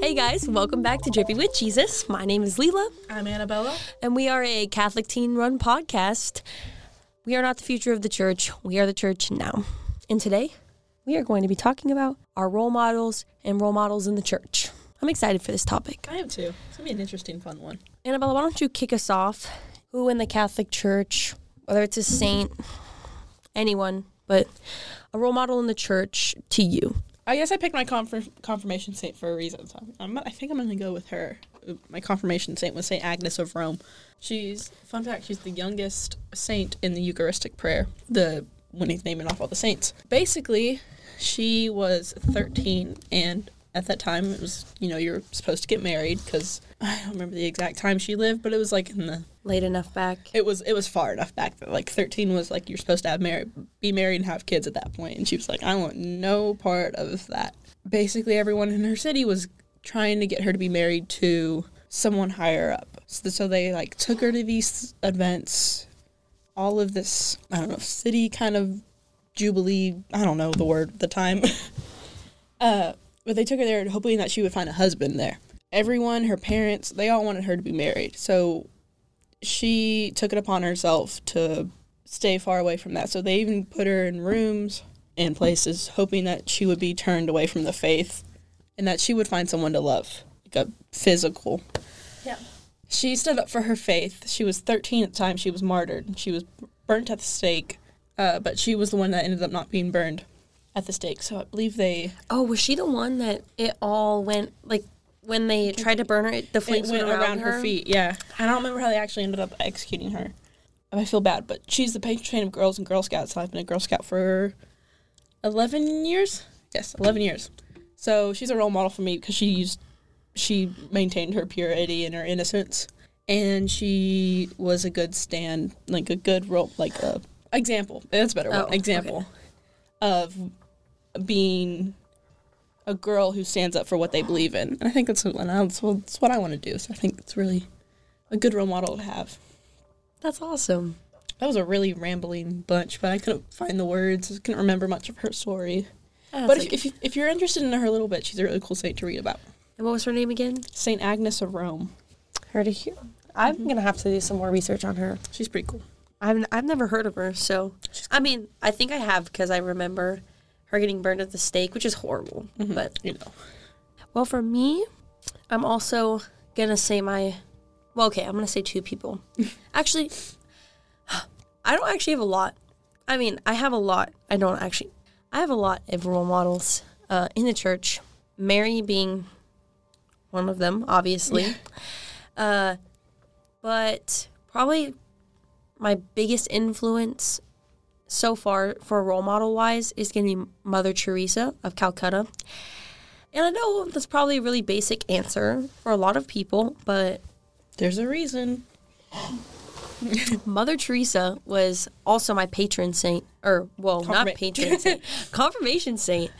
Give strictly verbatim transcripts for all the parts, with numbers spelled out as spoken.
Hey guys, welcome back to Dripping with Jesus. My name is Leelah. I'm Annabella. And we are a Catholic teen-run podcast. We are not the future of the church. We are the church now. And today, we are going to be talking about our role models and role models in the church. I'm excited for this topic. I am too. It's going to be an interesting, fun one. Annabella, why don't you kick us off? Who in the Catholic Church, whether it's a saint, anyone, but a role model in the church to you? I guess I picked my conf- confirmation saint for a reason. So I'm, I think I'm going to go with her. My confirmation saint was Saint Agnes of Rome. She's, fun fact, she's the youngest saint in the Eucharistic prayer, the when he's naming off all the saints. Basically, she was thirteen, and at that time, it was, you know, you're supposed to get married, because I don't remember the exact time she lived, but it was like in the... Late enough back. It was it was far enough back that like thirteen was like you're supposed to have married, be married and have kids at that point. And she was like, I want no part of that. Basically, everyone in her city was trying to get her to be married to someone higher up. So, so they like took her to these events, all of this, I don't know, city kind of jubilee, I don't know the word at the time. uh, but they took her there hoping that she would find a husband there. Everyone, her parents, they all wanted her to be married. So she took it upon herself to stay far away from that. So they even put her in rooms and places, hoping that she would be turned away from the faith and that she would find someone to love, like a physical. Yeah. She stood up for her faith. She was thirteen at the time. She was martyred. She was burnt at the stake, uh, but she was the one that ended up not being burned at the stake. So I believe they... Oh, was she the one that it all went, like... When they tried to burn her, the flames went, went around, around her. her feet, yeah. I don't remember how they actually ended up executing her. I feel bad, but she's the patron of girls and Girl Scouts. I've been a Girl Scout for eleven years? Yes, eleven years. So she's a role model for me because she used, she maintained her purity and her innocence. And she was a good stand, like a good role, like a example. That's a better oh, one. Example okay. of being... a girl who stands up for what they believe in. And I think that's what, that's what I want to do. So I think it's really a good role model to have. That's awesome. That was a really rambling bunch, but I couldn't find the words. I couldn't remember much of her story. Oh, but like, if, if, if you're interested in her a little bit, she's a really cool saint to read about. And what was her name again? Saint Agnes of Rome. Heard of you. I'm mm-hmm. going to have to do some more research on her. She's pretty cool. I've, I've never heard of her, so. Cool. I mean, I think I have because I remember... her getting burned at the stake, which is horrible, mm-hmm. but, you know. Well, for me, I'm also going to say my, well, okay, I'm going to say two people. Actually, I don't actually have a lot. I mean, I have a lot. I don't actually. I have a lot of role models uh, in the church, Mary being one of them, obviously. uh, but probably my biggest influence so far, for role model-wise, is going to be Mother Teresa of Calcutta. And I know that's probably a really basic answer for a lot of people, but... there's a reason. Mother Teresa was also my patron saint, or, well, Confirma- not patron saint, confirmation saint.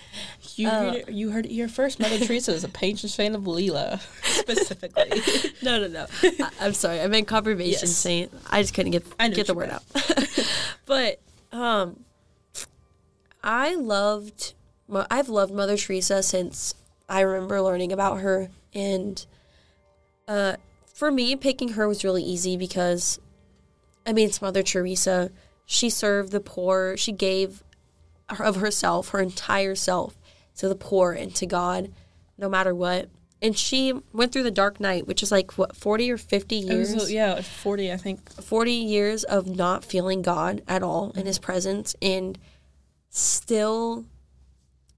You, uh, heard it, you heard it here first. Mother Teresa is a patron saint of Leelah, specifically. no, no, no. I, I'm sorry. I meant confirmation yes. saint. I just couldn't get, get the word meant. out. But... Um, I loved, I've loved Mother Teresa since I remember learning about her, and uh, for me, picking her was really easy because, I mean, it's Mother Teresa. She served the poor. She gave of herself, her entire self, to the poor and to God, no matter what. And she went through the dark night, which is like, what, forty or fifty years? It was, yeah, forty, I think. forty years of not feeling God at all in his presence. And still,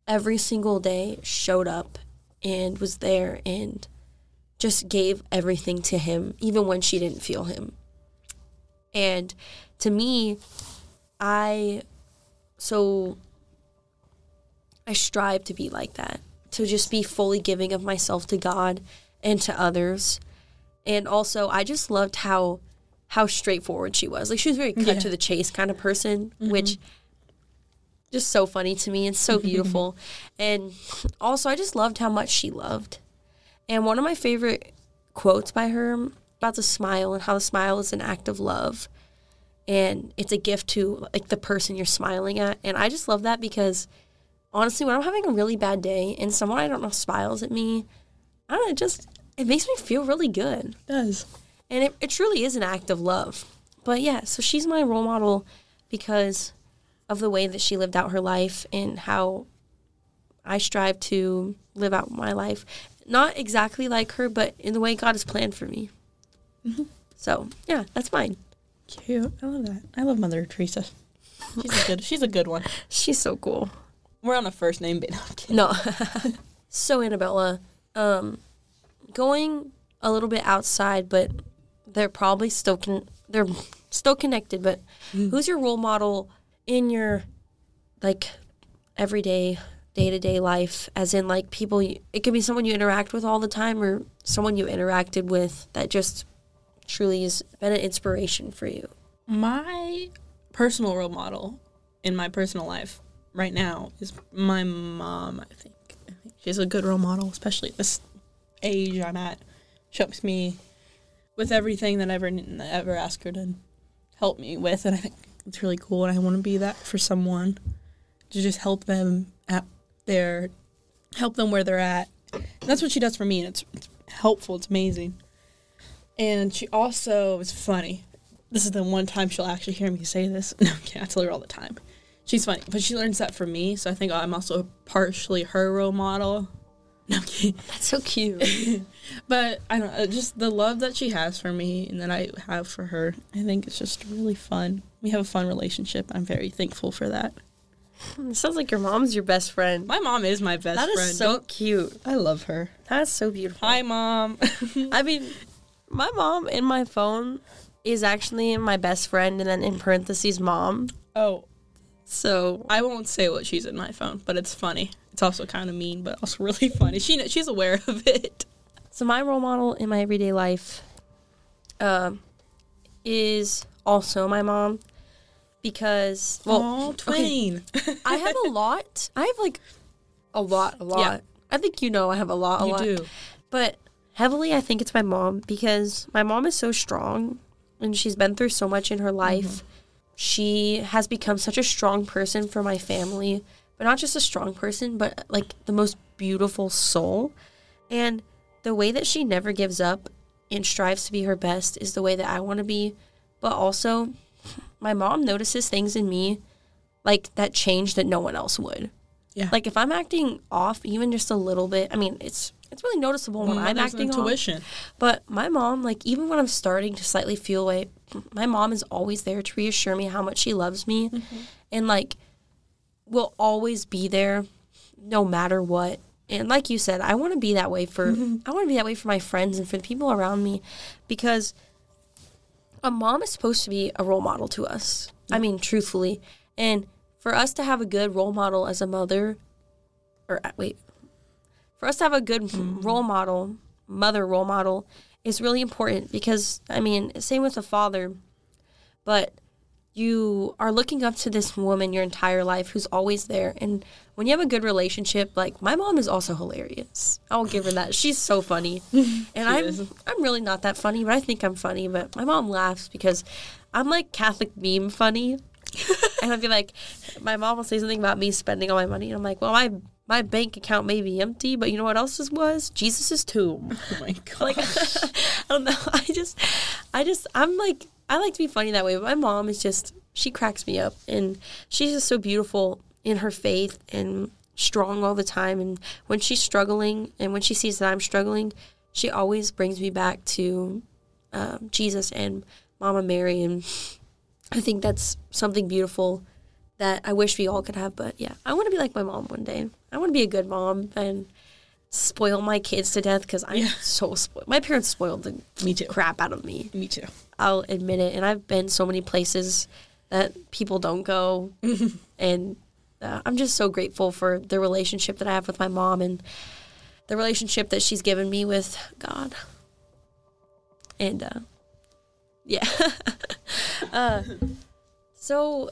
every single day, showed up and was there and just gave everything to him, even when she didn't feel him. And to me, I, so, I strive to be like that. To just be fully giving of myself to God and to others. And also, I just loved how how straightforward she was. Like, she was very cut yeah. to the chase kind of person, mm-hmm. which just so funny to me. It's so beautiful. And also, I just loved how much she loved. And one of my favorite quotes by her about the smile and how the smile is an act of love. And it's a gift to, like, the person you're smiling at. And I just love that because... honestly, when I'm having a really bad day and someone I don't know smiles at me, I don't know, it just, it makes me feel really good. It does. And it, it truly is an act of love. But yeah, so she's my role model because of the way that she lived out her life and how I strive to live out my life. Not exactly like her, but in the way God has planned for me. Mm-hmm. So, yeah, that's mine. Cute. I love that. I love Mother Teresa. She's a good, she's a good one. She's so cool. We're on a first name, but no, I'm kidding. No. So, Annabella, um, going a little bit outside, but they're probably still con- they're still connected, but mm. who's your role model in your, like, everyday, day-to-day life, as in, like, people, you, it could be someone you interact with all the time or someone you interacted with that just truly has been an inspiration for you? My personal role model in my personal life right now is my mom, I think. I think she's a good role model, especially at this age I'm at. She helps me with everything that I ever, ever ask her to help me with, and I think it's really cool, and I want to be that for someone, to just help them at their, help them where they're at. And that's what she does for me, and it's, it's helpful, it's amazing. And she also is funny. This is the one time she'll actually hear me say this. No, yeah, I tell her all the time. She's funny, but she learns that from me, so I think I'm also partially her role model. No, I'm kidding. That's so cute. But I don't know, just the love that she has for me and that I have for her, I think it's just really fun. We have a fun relationship. I'm very thankful for that. It sounds like your mom's your best friend. My mom is my best friend. That is so cute. I love her. That's so beautiful. Hi, Mom. I mean, my mom in my phone is actually my best friend, and then in parentheses, Mom. Oh. So I won't say what she's in my phone, but it's funny. It's also kind of mean, but also really funny. She She's aware of it. So my role model in my everyday life uh, is also my mom. Because, well, Aww, Twain. Okay, I have a lot. I have, like, a lot, a lot. Yeah. I think you know I have a lot, a you lot. You do. But heavily, I think it's my mom, because my mom is so strong, and she's been through so much in her life. Mm-hmm. She has become such a strong person for my family, but not just a strong person, but, like, the most beautiful soul. And the way that she never gives up and strives to be her best is the way that I want to be, but also my mom notices things in me, like, that change that no one else would. Yeah. Like, if I'm acting off even just a little bit, I mean, it's it's really noticeable when, when I'm acting intuition. off. But my mom, like, even when I'm starting to slightly feel away, my mom is always there to reassure me how much she loves me. Mm-hmm. And, like, will always be there no matter what. And like you said, I want to be that way for, mm-hmm. I want to be that way for my friends and for the people around me, because a mom is supposed to be a role model to us. I mean, truthfully. And for us to have a good role model as a mother, or wait, for us to have a good mm-hmm. role model, mother role model, is really important, because, I mean, same with a father, but you are looking up to this woman your entire life who's always there. And when you have a good relationship, like, my mom is also hilarious. I'll give her that. She's so funny. And I'm is. I'm really not that funny, but I think I'm funny. But my mom laughs because I'm, like, Catholic meme funny. And I'd be like, my mom will say something about me spending all my money. And I'm like, well, my my bank account may be empty, but you know what else this was? Jesus' tomb. Oh, my gosh. Like, I don't know. I just, I just, I'm, like, I like to be funny that way, but my mom is just, she cracks me up, and she's just so beautiful in her faith and strong all the time. And when she's struggling and when she sees that I'm struggling, she always brings me back to um, Jesus and Mama Mary, and I think that's something beautiful that I wish we all could have. But yeah, I want to be like my mom one day. I want to be a good mom and spoil my kids to death, because I'm yeah. so spoiled. My parents spoiled the me too. crap out of me. Me too. I'll admit it. And I've been so many places that people don't go. And uh, I'm just so grateful for the relationship that I have with my mom and the relationship that she's given me with God. And, uh, yeah. uh, so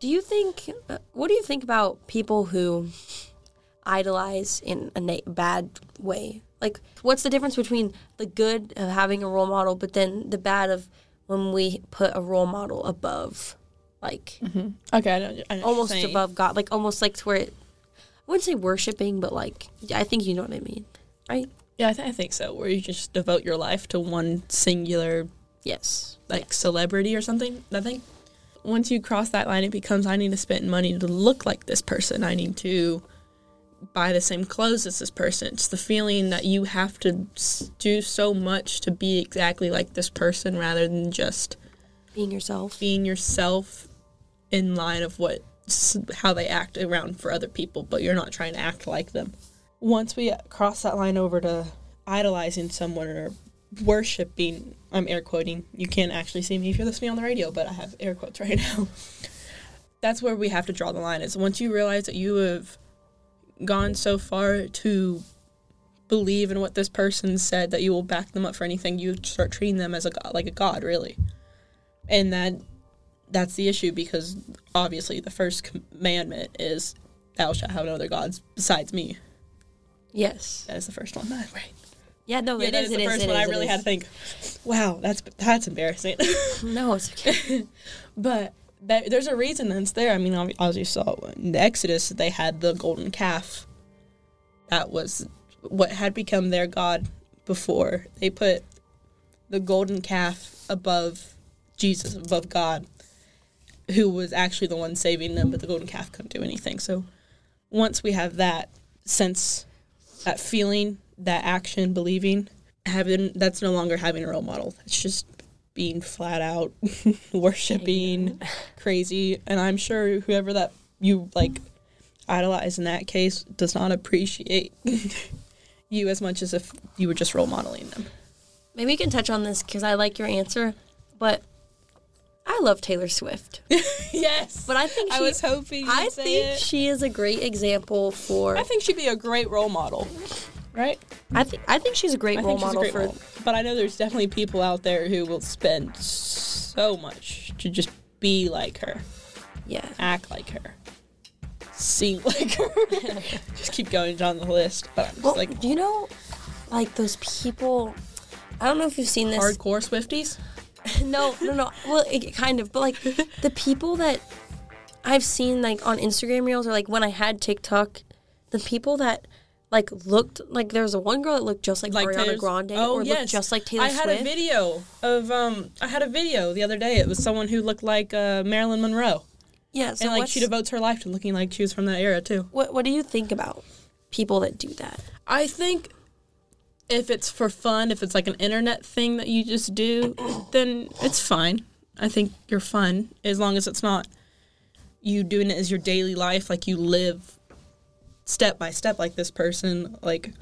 do you think, uh, what do you think about people who idolize in a na- bad way? Like, what's the difference between the good of having a role model, but then the bad of when we put a role model above, like, mm-hmm. okay, I know, I know almost above God, like almost like to where it, I wouldn't say worshiping, but like, I think you know what I mean, right? Yeah, I, th- I think so, where you just devote your life to one singular, yes, like yes. celebrity or something, I think. Once you cross that line, it becomes, I need to spend money to look like this person. I need to buy the same clothes as this person. It's the feeling that you have to do so much to be exactly like this person rather than just being yourself. Being yourself in line of what how they act around for other people, but you're not trying to act like them. Once we cross that line over to idolizing someone or worshiping, I'm air quoting. You can't actually see me if you're listening on the radio, but I have air quotes right now. That's where we have to draw the line, is once you realize that you have gone so far to believe in what this person said that you will back them up for anything, you start treating them as a god, like a god, really. And that that's the issue, because obviously the first commandment is, thou shalt have no other gods besides me. Yes. That is the first one. Right. Yeah, no, yeah, it, that is, is it is. That is the first one I really had to think, wow, that's that's embarrassing. No, it's okay. But that, there's a reason that's there. I mean, as you saw in the Exodus, they had the golden calf. That was what had become their god before. They put the golden calf above Jesus, above God, who was actually the one saving them, but the golden calf couldn't do anything. So once we have that sense, that feeling, that action, believing, having that's no longer having a role model. It's just being flat out worshiping, yeah. crazy. And I'm sure whoever that you like idolize in that case does not appreciate you as much as if you were just role modeling them. Maybe you can touch on this because I like your answer, but I love Taylor Swift. Yes. But I think she, I was hoping you'd I say think it. She is a great example for I think she'd be a great role model. Right? I think I think she's a great I role model great for role. But I know there's definitely people out there who will spend so much to just be like her. Yeah. Act like her. Sing like her. Just keep going down the list. But I'm just well, like, do you know like those people, I don't know if you've seen this, hardcore Swifties? No, no, no. Well, it, kind of, but like the people that I've seen like on Instagram reels or like when I had TikTok, the people that like looked like there was a one girl that looked just like, like Ariana Taylor's, Grande oh, or yes. looked just like Taylor I Swift. I had a video of um I had a video the other day. It was someone who looked like uh, Marilyn Monroe. Yeah, so and like she devotes her life to looking like she was from that era too. What What do you think about people that do that? I think if it's for fun, if it's like an internet thing that you just do, then it's fine. I think you're fun as long as it's not you doing it as your daily life, like you live step by step like this person, like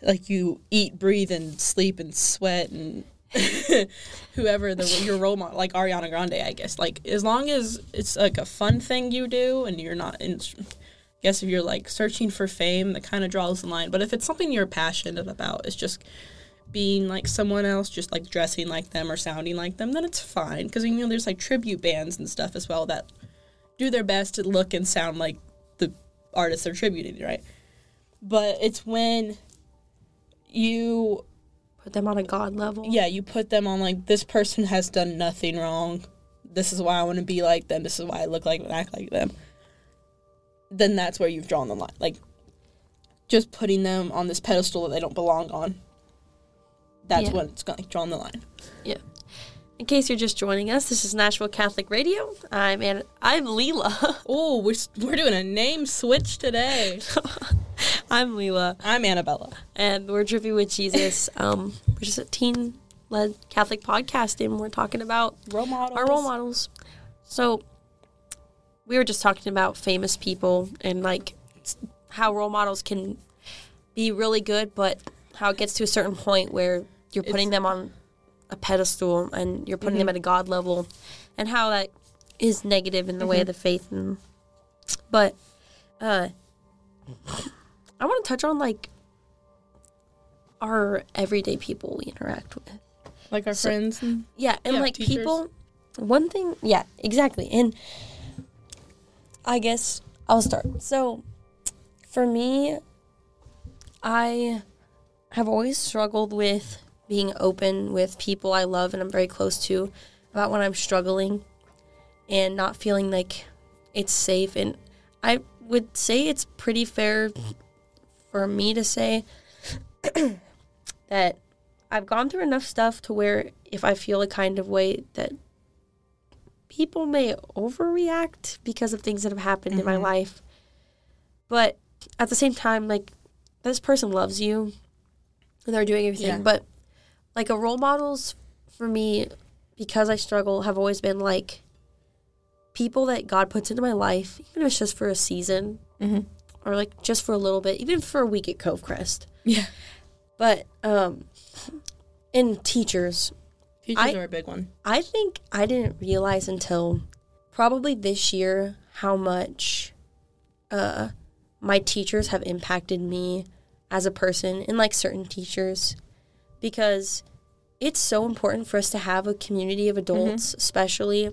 like you eat, breathe, and sleep and sweat and whoever the, your role model, like Ariana Grande, I guess. Like as long as it's like a fun thing you do and you're not in. I guess if you're like searching for fame, that kind of draws the line. But if it's something you're passionate about, it's just being like someone else, just like dressing like them or sounding like them, then it's fine. Because, you know, there's like tribute bands and stuff as well that do their best to look and sound like the artists they're tributing, right? But it's when you put them on a God level. Yeah, you put them on like, this person has done nothing wrong. This is why I want to be like them. This is why I look like and act like them. Then that's where you've drawn the line. Like, just putting them on this pedestal that they don't belong on, that's yeah. when it's going to draw the line. Yeah. In case you're just joining us, this is Nashville Catholic Radio. I'm Anna, I'm Leelah. Oh, we're, we're doing a name switch today. I'm Leelah. I'm Annabella. And we're Dripping with Jesus. Um, we're just a teen-led Catholic podcast, and we're talking about role models. Our role models. So we were just talking about famous people and, like, how role models can be really good, but how it gets to a certain point where you're putting it's, them on a pedestal and you're putting mm-hmm. them at a God level, and how that is negative in the mm-hmm. way of the faith. And, but uh, I want to touch on, like, our everyday people we interact with. Like our so, friends? And, yeah, and, yeah, like, teachers. People. One thing, yeah, exactly. And I guess I'll start. So, for me, I have always struggled with being open with people I love and I'm very close to about when I'm struggling and not feeling like it's safe. And I would say it's pretty fair for me to say that I've gone through enough stuff to where if I feel a kind of way that people may overreact because of things that have happened mm-hmm. in my life. But at the same time, like, this person loves you and they're doing everything. Yeah. But, like, a role models for me, because I struggle, have always been, like, people that God puts into my life, even if it's just for a season mm-hmm. or, like, just for a little bit, even for a week at Covecrest. Yeah. But, um, and teachers. Teachers I, are a big one. I think I didn't realize until probably this year how much uh, my teachers have impacted me as a person, and, like, certain teachers, because it's so important for us to have a community of adults, mm-hmm. especially,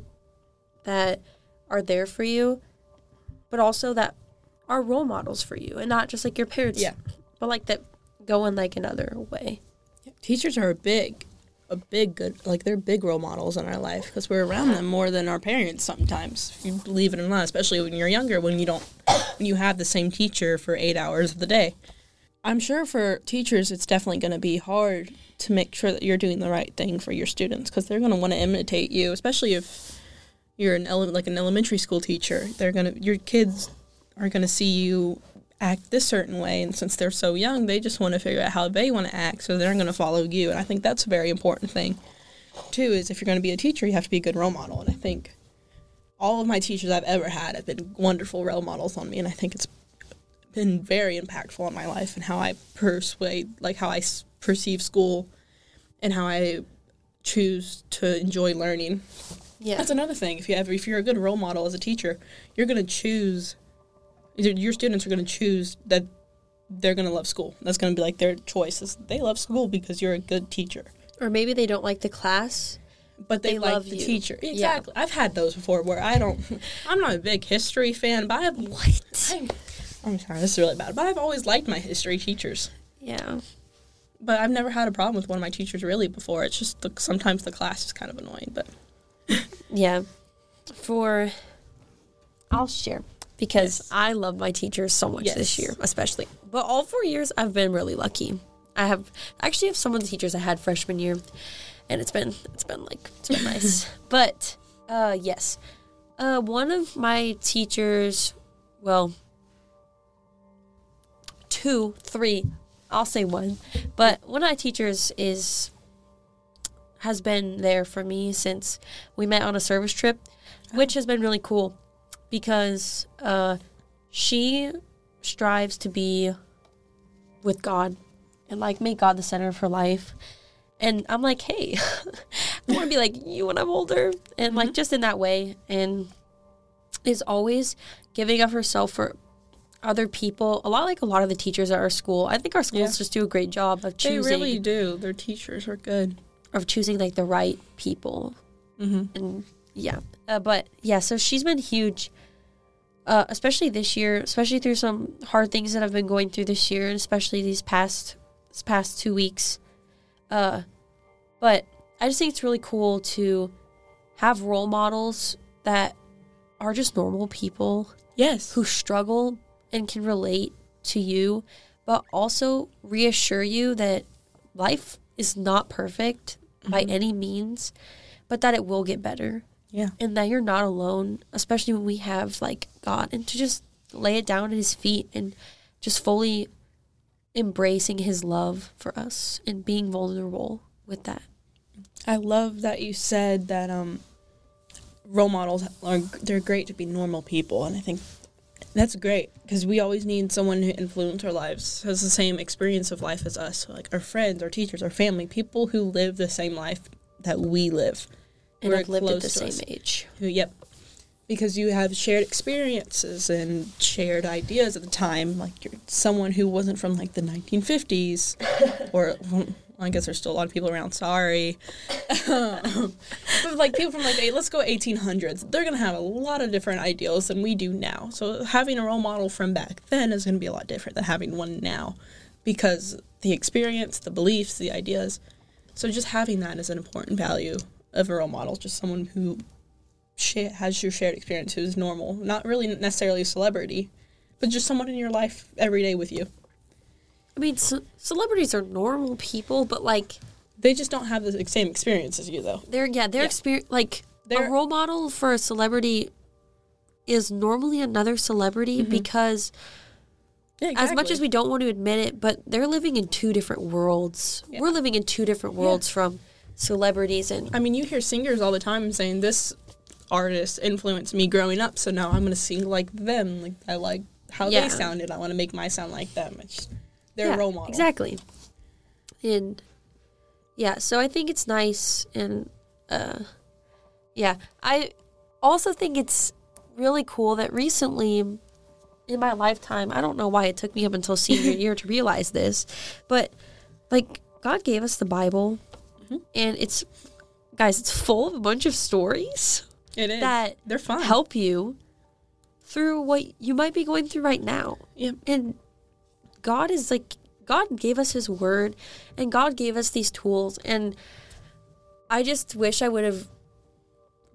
that are there for you, but also that are role models for you, and not just, like, your parents, yeah. but, like, that go in, like, another way. Yeah. Teachers are a big... a big good, like, they're big role models in our life because we're around them more than our parents sometimes, if you believe it or not, especially when you're younger, when you don't, when you have the same teacher for eight hours of the day. I'm sure for teachers, it's definitely going to be hard to make sure that you're doing the right thing for your students because they're going to want to imitate you, especially if you're an ele- like an elementary school teacher. They're going to, your kids are going to see you act this certain way, and since they're so young, they just want to figure out how they want to act, so they're going to follow you. And I think that's a very important thing too, is if you're going to be a teacher, you have to be a good role model. And I think all of my teachers I've ever had have been wonderful role models on me, and I think it's been very impactful in my life and how I persuade, like, how I perceive school and how I choose to enjoy learning. Yeah, that's another thing. If you ever, if you're a good role model as a teacher, you're going to choose. Your students are going to choose that they're going to love school. That's going to be, like, their choice. Is they love school because you're a good teacher. Or maybe they don't like the class, but they, they like the you. Teacher. Exactly. Yeah. I've had those before where I don't, I'm not a big history fan, but I've, what? I'm, I'm sorry, this is really bad, but I've always liked my history teachers. Yeah. But I've never had a problem with one of my teachers really before. It's just the, sometimes the class is kind of annoying, but. Yeah. For, I'll share. Because yes. I love my teachers so much yes. this year, especially. But all four years, I've been really lucky. I have actually have some of the teachers I had freshman year, and it's been it's been like it's been nice. But uh, yes, uh, one of my teachers, well, two, three, I'll say one, but one of my teachers is has been there for me since we met on a service trip, which has been really cool. Because uh, she strives to be with God and, like, make God the center of her life. And I'm like, hey, I want to be like you when I'm older. And, mm-hmm. like, just in that way. And is always giving of herself for other people. A lot like a lot of the teachers at our school. I think our schools yeah. just do a great job of choosing. They really do. Their teachers are good. Of choosing, like, the right people. Mm-hmm. And, yeah. Uh, but, yeah, so she's been huge, uh, especially this year, especially through some hard things that I've been going through this year, and especially these past this past two weeks. Uh, but I just think it's really cool to have role models that are just normal people. Yes. Who struggle and can relate to you, but also reassure you that life is not perfect mm-hmm. by any means, but that it will get better. Yeah. And that you're not alone, especially when we have, like, God, and to just lay it down at his feet and just fully embracing his love for us and being vulnerable with that. I love that you said that um, role models are, they're great to be normal people. And I think that's great because we always need someone who influences our lives, has the same experience of life as us, like our friends, our teachers, our family, people who live the same life that we live. And I've lived at the same us. age. Yep. Because you have shared experiences and shared ideas at the time. Like, you're someone who wasn't from, like, the nineteen fifties. Or, well, I guess there's still a lot of people around. Sorry. But, like, people from, like, hey, let's go eighteen hundreds. They're going to have a lot of different ideals than we do now. So having a role model from back then is going to be a lot different than having one now. Because the experience, the beliefs, the ideas. So just having that is an important value of a role model, just someone who sh- has your shared experience, who's normal, not really necessarily a celebrity, but just someone in your life every day with you. I mean, ce- celebrities are normal people, but, like... They just don't have the same experience as you, though. They're Yeah, their yeah. experience... Like, they're, a role model for a celebrity is normally another celebrity mm-hmm. because... Yeah, exactly. As much as we don't want to admit it, but they're living in two different worlds. Yeah. We're living in two different worlds yeah. from celebrities. And I mean, you hear singers all the time saying, this artist influenced me growing up, so now I'm going to sing like them. Like I like how yeah. they sounded. I want to make my sound like them. It's their yeah, role model. Exactly. And, yeah, so I think it's nice. And, uh, yeah, I also think it's really cool that recently... In my lifetime, I don't know why it took me up until senior year to realize this, but, like, God gave us the Bible, mm-hmm. and it's, guys, it's full of a bunch of stories. It is. That They're fun. Help you through what you might be going through right now. Yep. And God is, like, God gave us his word, and God gave us these tools, and I just wish I would have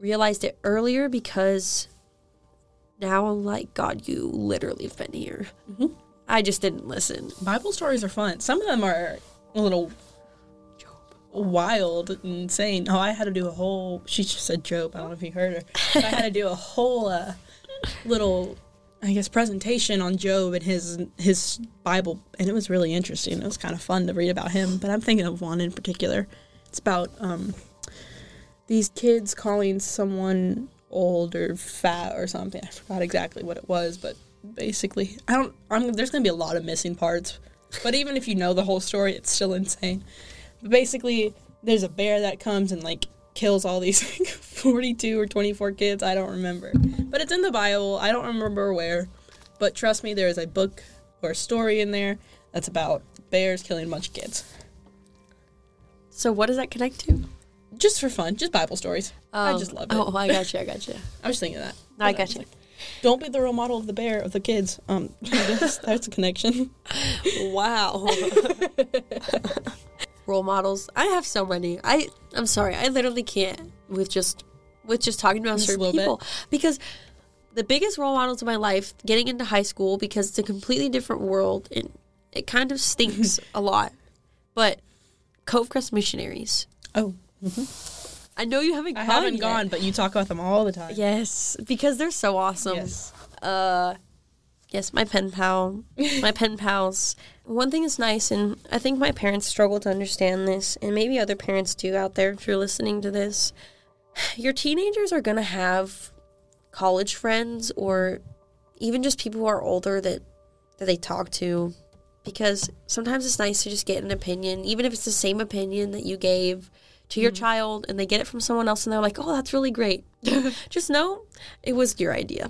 realized it earlier because... Now I'm like, God, you literally have been here. Mm-hmm. I just didn't listen. Bible stories are fun. Some of them are a little wild and insane. Oh, I had to do a whole, she just said Job. I don't know if you heard her. I had to do a whole uh, little, I guess, presentation on Job and his his Bible. And it was really interesting. It was kind of fun to read about him. But I'm thinking of one in particular. It's about um, these kids calling someone... old or fat or something. I forgot exactly what it was, but basically, I don't, I'm, there's going to be a lot of missing parts, but even if you know the whole story, it's still insane. But basically, there's a bear that comes and, like, kills all these like, forty-two or twenty-four kids. I don't remember. But it's in the Bible. I don't remember where, but trust me, there is a book or a story in there that's about bears killing a bunch of kids. So what does that connect to? Just for fun. Just Bible stories. Um, I just love it. Oh, I got you. I got you. I was thinking of that. No, I got I you. Like, don't be the role model of the bear, of the kids. Um, that's, that's a connection. Wow. Role models. I have so many. I, I'm sorry. I literally can't with just with just talking about just certain people. Bit. Because the biggest role models in my life, getting into high school, because it's a completely different world, and it kind of stinks a lot. But Covecrest missionaries. Oh, mm-hmm. I know you haven't gone I haven't yet. gone, but you talk about them all the time. Yes, because they're so awesome. Yes, uh, yes my pen pal, my pen pals. One thing is nice, and I think my parents struggle to understand this, and maybe other parents do out there if you're listening to this. Your teenagers are going to have college friends or even just people who are older that, that they talk to, because sometimes it's nice to just get an opinion, even if it's the same opinion that you gave to your mm-hmm. child, and they get it from someone else, and they're like, oh, that's really great. Just know it was your idea.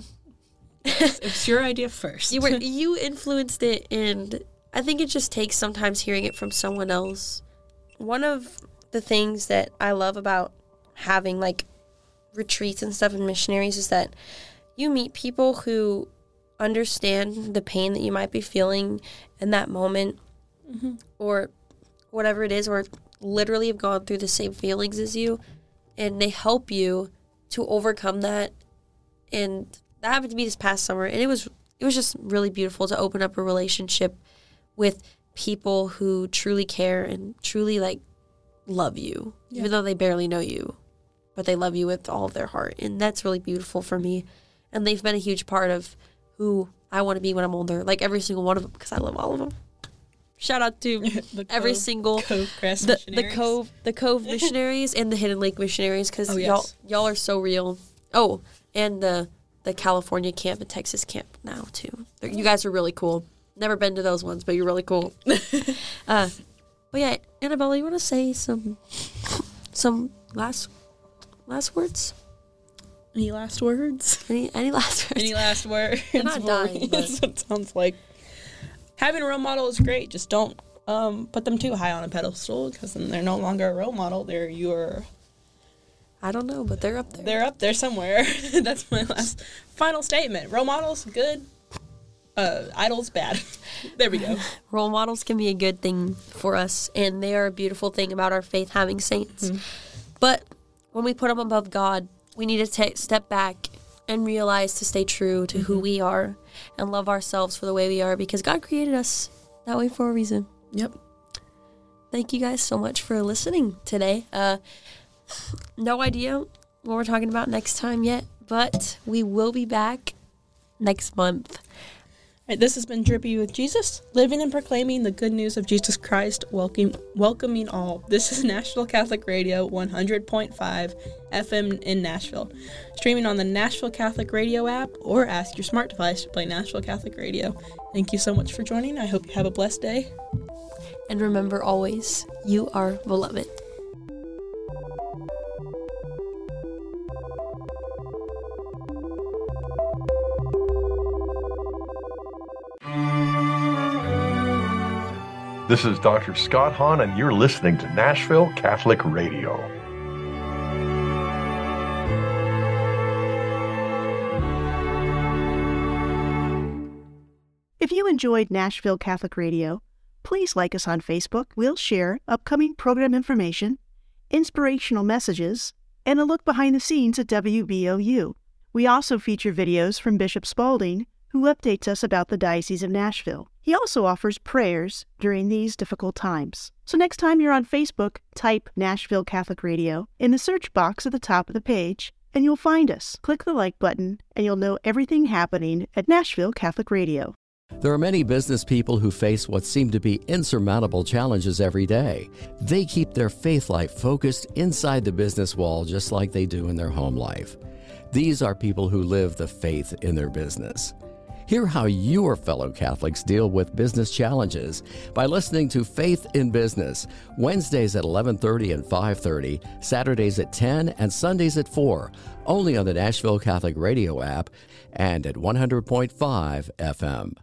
Yes, it was your idea first. you, were, you influenced it, and I think it just takes sometimes hearing it from someone else. One of the things that I love about having, like, retreats and stuff and missionaries is that you meet people who understand the pain that you might be feeling in that moment mm-hmm. or whatever it is, or literally have gone through the same feelings as you, and they help you to overcome that. And that happened to me this past summer, and it was it was just really beautiful to open up a relationship with people who truly care and truly, like, love you yeah. even though they barely know you, but they love you with all of their heart, and that's really beautiful for me. And they've been a huge part of who I want to be when I'm older, like every single one of them, because I love all of them. Shout out to the every Cove, single Covecrest the, the Cove the Cove missionaries and the Hidden Lake missionaries, because oh, yes. y'all y'all are so real. Oh, and the the California camp and Texas camp now too. They're, you guys are really cool. Never been to those ones, but you're really cool. uh, but yeah, Annabella, you want to say some some last last words? Any last words? Any any last words? Any last words? You're not dying. That's what it sounds like. Having a role model is great. Just don't um, put them too high on a pedestal, because then they're no longer a role model. They're your... I don't know, but they're up there. They're up there somewhere. That's my last final statement. Role models, good. Uh, idols, bad. There we go. Role models can be a good thing for us, and they are a beautiful thing about our faith, having saints. Mm-hmm. But when we put them above God, we need to take step back and realize to stay true to mm-hmm. who we are and love ourselves for the way we are, because God created us that way for a reason. Yep. Thank you guys so much for listening today. Uh, no idea what we're talking about next time yet, but we will be back next month. All right, this has been Dripping with Jesus, living and proclaiming the good news of Jesus Christ, welcome, welcoming all. This is Nashville Catholic Radio one hundred point five F M in Nashville, streaming on the Nashville Catholic Radio app or ask your smart device to play Nashville Catholic Radio. Thank you so much for joining. I hope you have a blessed day. And remember always, you are beloved. This is Doctor Scott Hahn, and you're listening to Nashville Catholic Radio. If you enjoyed Nashville Catholic Radio, please like us on Facebook. We'll share upcoming program information, inspirational messages, and a look behind the scenes at W B O U. We also feature videos from Bishop Spaulding, who updates us about the Diocese of Nashville. He also offers prayers during these difficult times. So next time you're on Facebook, type Nashville Catholic Radio in the search box at the top of the page, and you'll find us. Click the like button, and you'll know everything happening at Nashville Catholic Radio. There are many business people who face what seem to be insurmountable challenges every day. They keep their faith life focused inside the business wall just like they do in their home life. These are people who live the faith in their business. Hear how your fellow Catholics deal with business challenges by listening to Faith in Business, Wednesdays at eleven thirty and five thirty, Saturdays at ten, and Sundays at four, only on the Nashville Catholic Radio app and at one hundred point five F M.